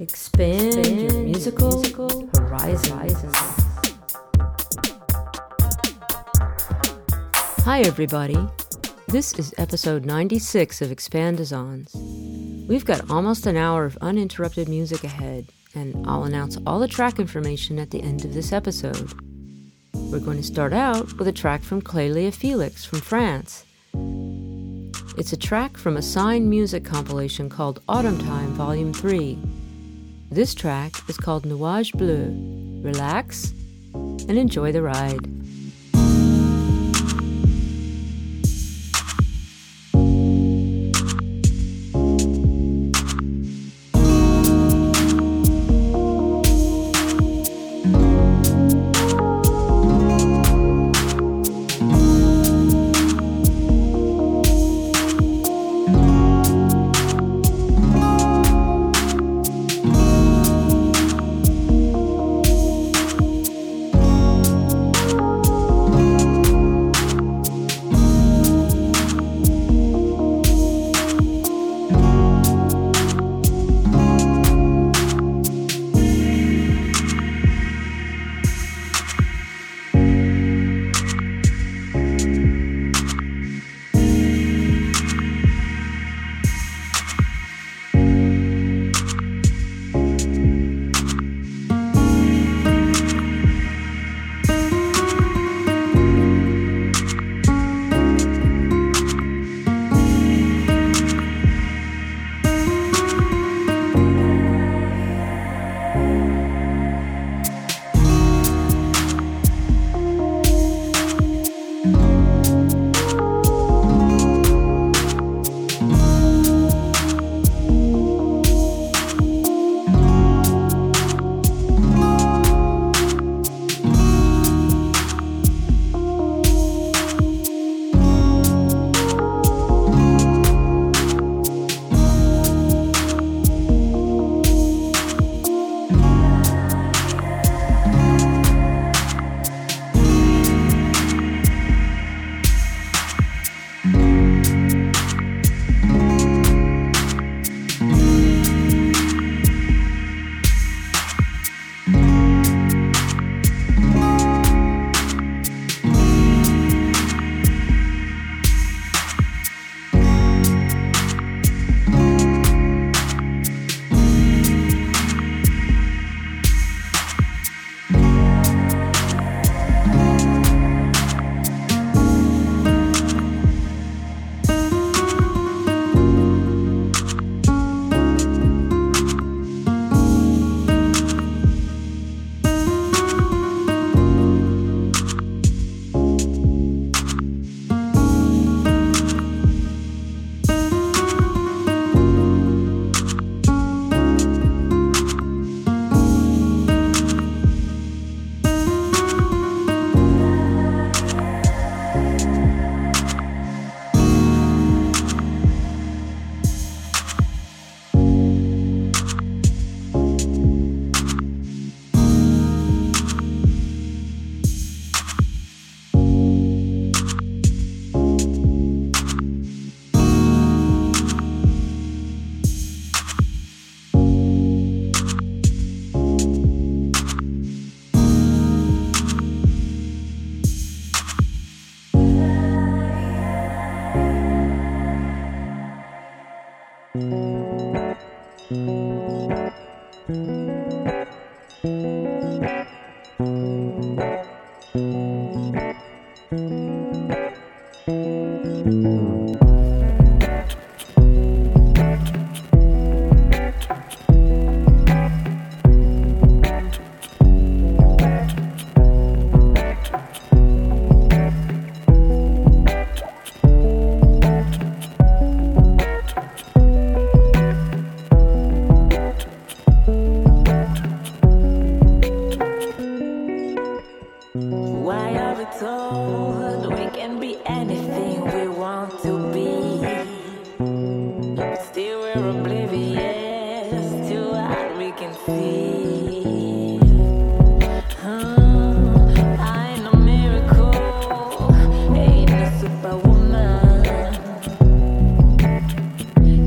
Expand your musical horizons. Hi everybody, this is episode 96 of Expandazons. We've got almost an hour of uninterrupted music ahead, and I'll announce all the track information at the end of this episode. We're going to start out with a track from Clelia Felix from France. It's a track from a Sign Music compilation called Autumn Time Volume 3. This track is called Nuage Bleu. Relax and enjoy the ride.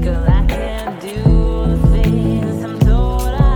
Cause I can do things I'm told I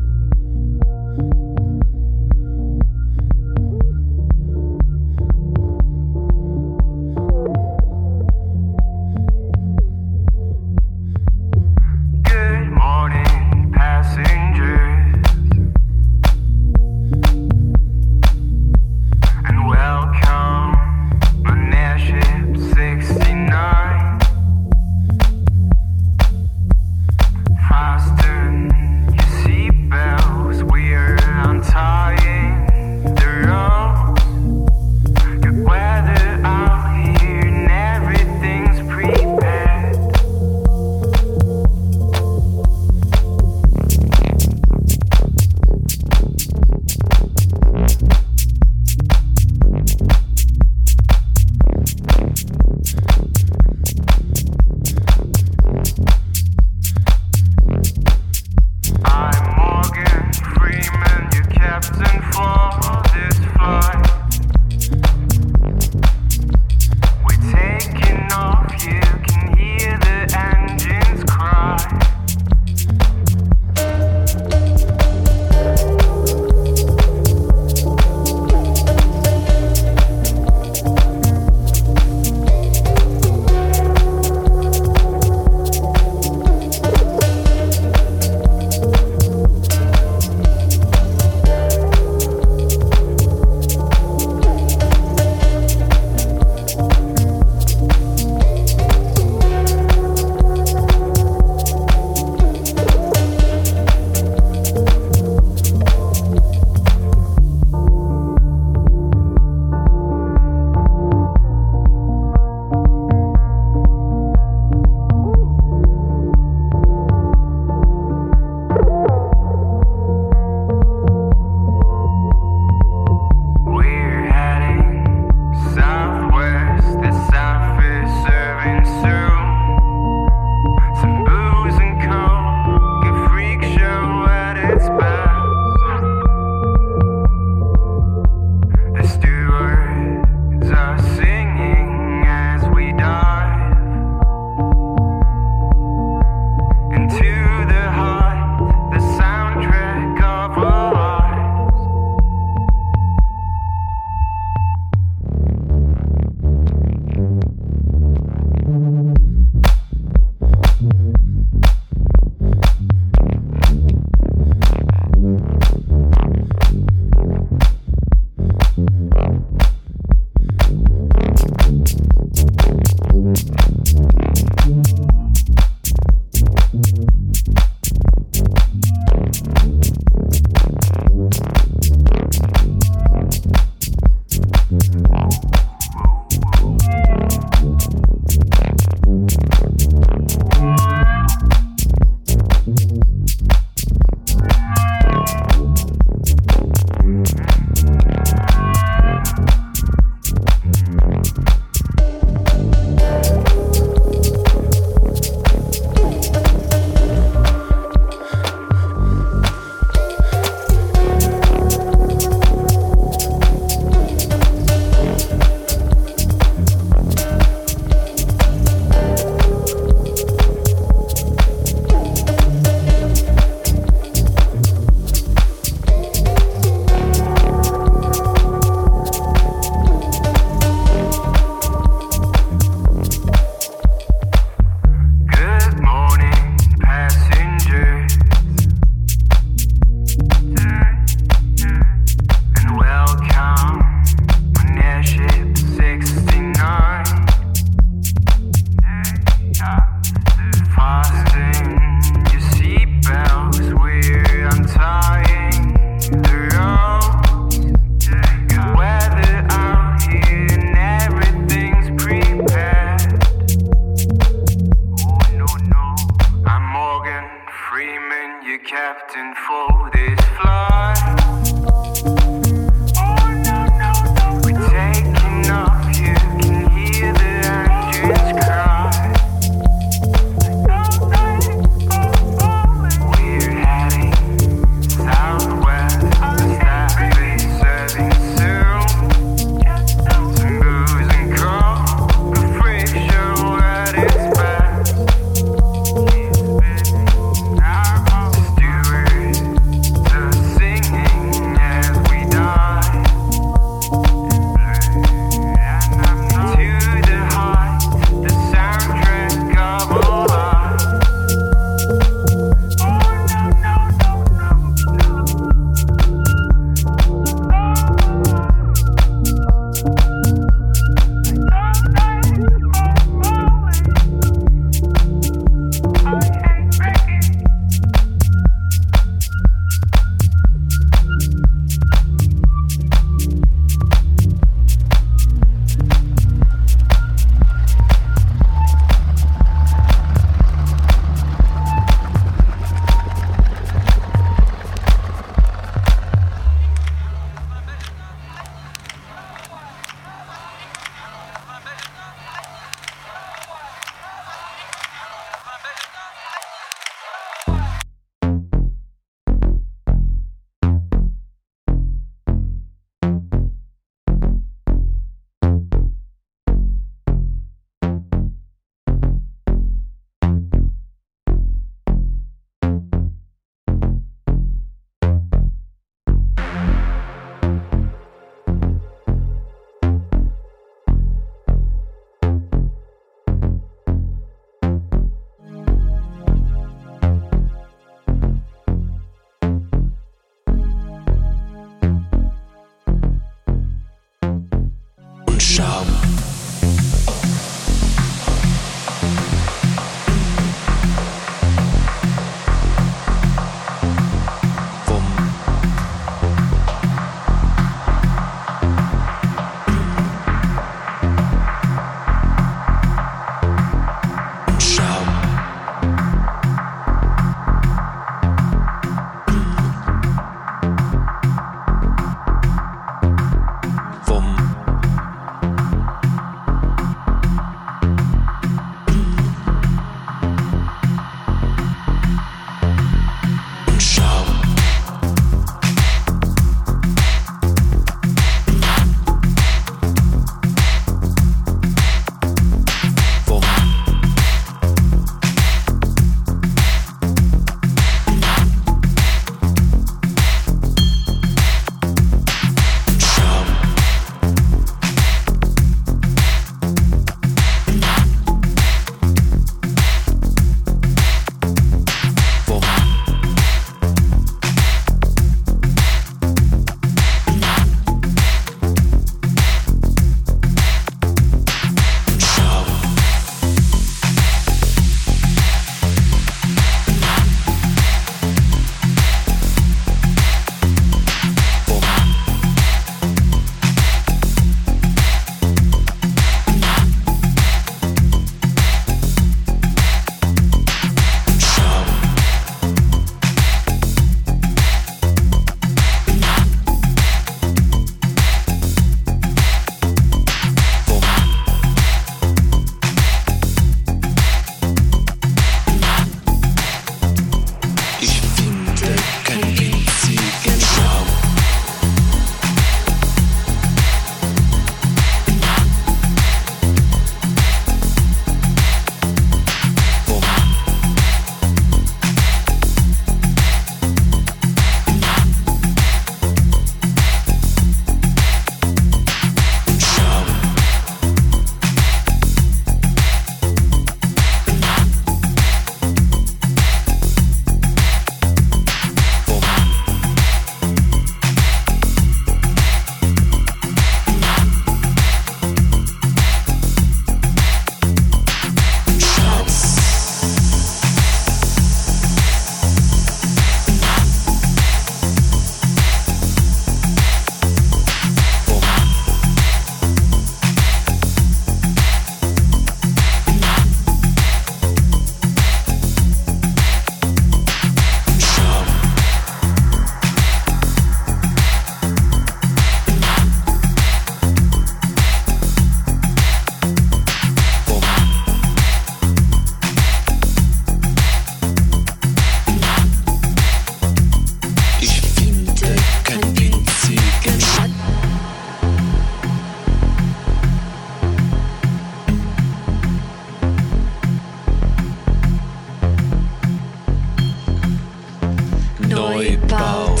gebaut.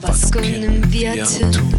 Was können wir tun?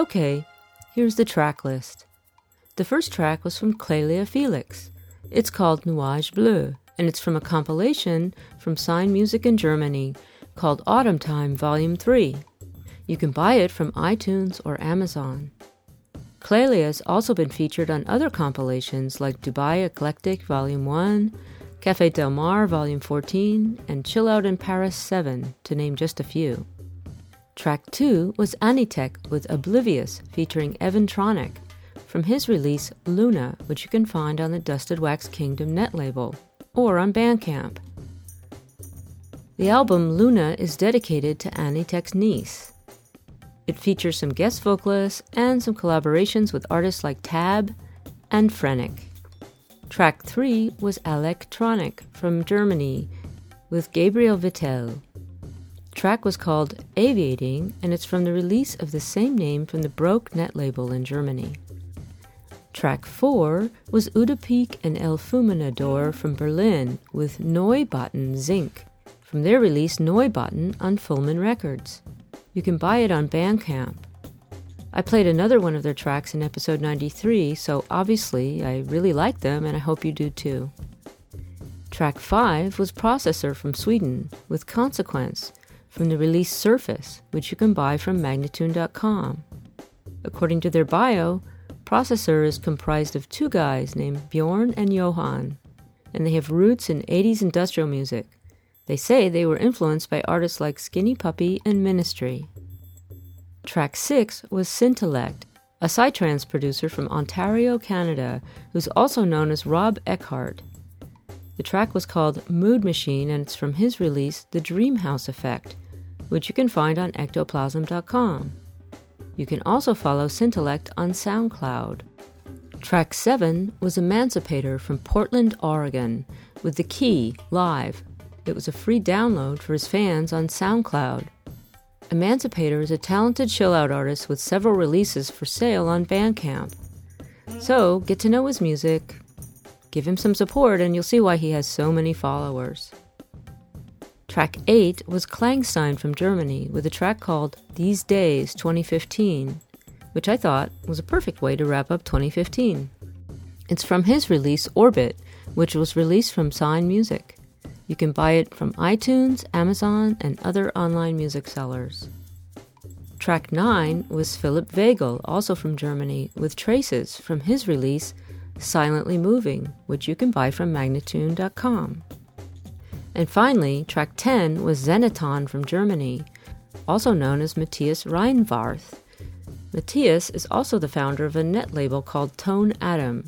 Okay, here's the track list. The first track was from Clelia Felix. It's called Nuage Bleu, and it's from a compilation from Sign Music in Germany called Autumn Time Volume 3. You can buy it from iTunes or Amazon. Clelia has also been featured on other compilations like Dubai Eclectic Volume 1, Café Del Mar Volume 14, and Chill Out in Paris 7, to name just a few. Track 2 was Anitek with Oblivious featuring Evan Troniq from his release Luna, which you can find on the Dusted Wax Kingdom net label or on Bandcamp. The album Luna is dedicated to Anitek's niece. It features some guest vocalists and some collaborations with artists like Tab and Frenic. Track 3 was Alec Troniq from Germany with Gabriel Vittel. Track was called Aviating, and it's from the release of the same name from the Broke net label in Germany. Track 4 was Peak and El Fulminador from Berlin with Neubauten Sync from their release Neubauten on Fulman Records. You can buy it on Bandcamp. I played another one of their tracks in episode 93, so obviously I really like them and I hope you do too. Track 5 was Processor from Sweden with Consequence from the release Surface, which you can buy from Magnatune.com. According to their bio, Processor is comprised of two guys named Bjorn and Johan, and they have roots in 80s industrial music. They say they were influenced by artists like Skinny Puppy and Ministry. Track 6 was Scintilect, a psytrance producer from Ontario, Canada, who's also known as Rob Eckhart. The track was called Mood Machine, and it's from his release, The Dreamhouse Effect, which you can find on ectoplasm.com. You can also follow Scintilect on SoundCloud. Track 7 was Emancipator from Portland, Oregon, with The Key live. It was a free download for his fans on SoundCloud. Emancipator is a talented chill-out artist with several releases for sale on Bandcamp. So, get to know his music. Give him some support and you'll see why he has so many followers. Track 8 was Klangstein from Germany with a track called These Days 2015, which I thought was a perfect way to wrap up 2015. It's from his release Orbit, which was released from Sign Music. You can buy it from iTunes, Amazon, and other online music sellers. Track 9 was Philipp Vagel, also from Germany, with Traces from his release Silently Moving, which you can buy from Magnatune.com. And finally, track 10 was Xenaton from Germany, also known as Matthias Reinwarth. Matthias is also the founder of a net label called Tone Atom,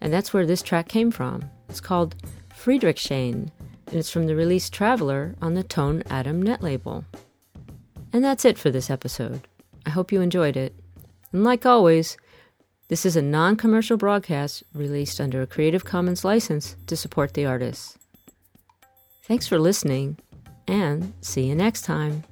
and that's where this track came from. It's called Friedrichshain, and it's from the release Traveler on the Tone Atom net label. And that's it for this episode. I hope you enjoyed it. And like always, this is a non-commercial broadcast released under a Creative Commons license to support the artists. Thanks for listening, and see you next time.